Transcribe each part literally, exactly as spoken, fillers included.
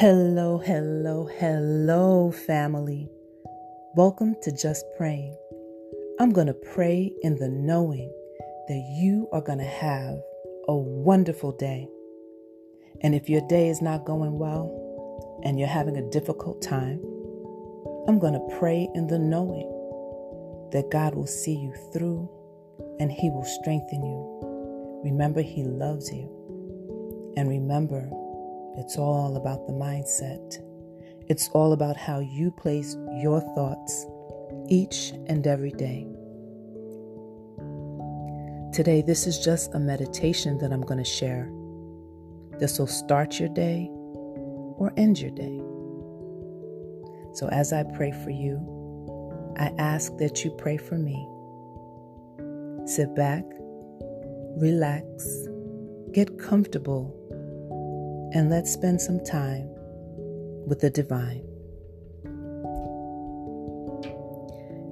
Hello, hello, hello, family. Welcome to Just Praying. I'm going to pray in the knowing that you are going to have a wonderful day. And if your day is not going well and you're having a difficult time, I'm going to pray in the knowing that God will see you through and He will strengthen you. Remember, He loves you. And remember, it's all about the mindset. It's all about how you place your thoughts each and every day. Today, this is just a meditation that I'm going to share. This will start your day or end your day. So as I pray for you, I ask that you pray for me. Sit back, relax, get comfortable, and let's spend some time with the divine.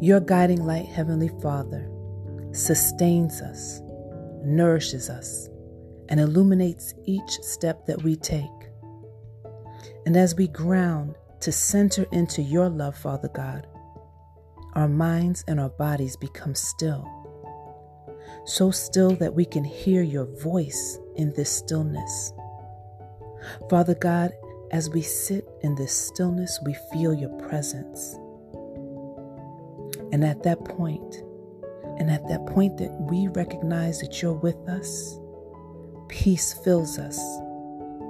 Your guiding light, Heavenly Father, sustains us, nourishes us, and illuminates each step that we take. And as we ground to center into your love, Father God, our minds and our bodies become still, so still that we can hear your voice in this stillness. Father God, as we sit in this stillness, we feel your presence. And at that point, and at that point that we recognize that you're with us, peace fills us,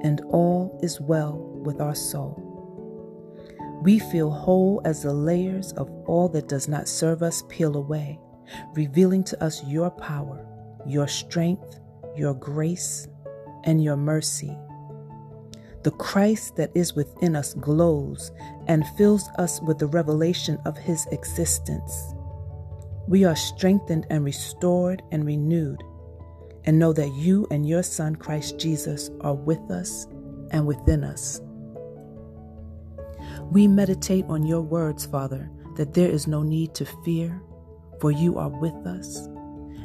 and all is well with our soul. We feel whole as the layers of all that does not serve us peel away, revealing to us your power, your strength, your grace, and your mercy. The Christ that is within us glows and fills us with the revelation of His existence. We are strengthened and restored and renewed, and know that you and your Son, Christ Jesus, are with us and within us. We meditate on your words, Father, that there is no need to fear, for you are with us,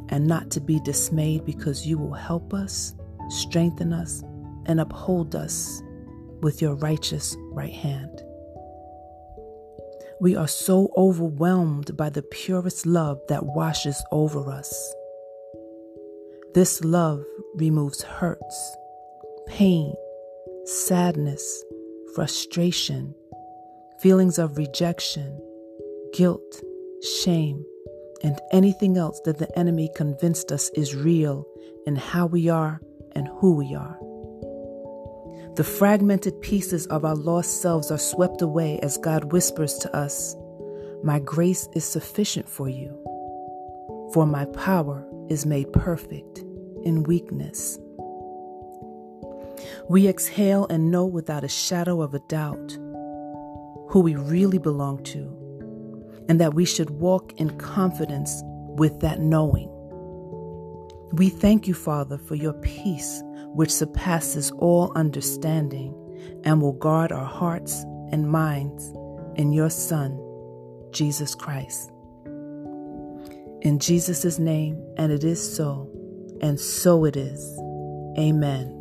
and not to be dismayed, because you will help us, strengthen us, and uphold us with your righteous right hand. We are so overwhelmed by the purest love that washes over us. This love removes hurts, pain, sadness, frustration, feelings of rejection, guilt, shame, and anything else that the enemy convinced us is real in how we are and who we are. The fragmented pieces of our lost selves are swept away as God whispers to us, "My grace is sufficient for you, for my power is made perfect in weakness." We exhale and know without a shadow of a doubt who we really belong to, and that we should walk in confidence with that knowing. We thank you, Father, for your peace, which surpasses all understanding, and will guard our hearts and minds in your Son, Jesus Christ. In Jesus' name, and it is so, and so it is. Amen.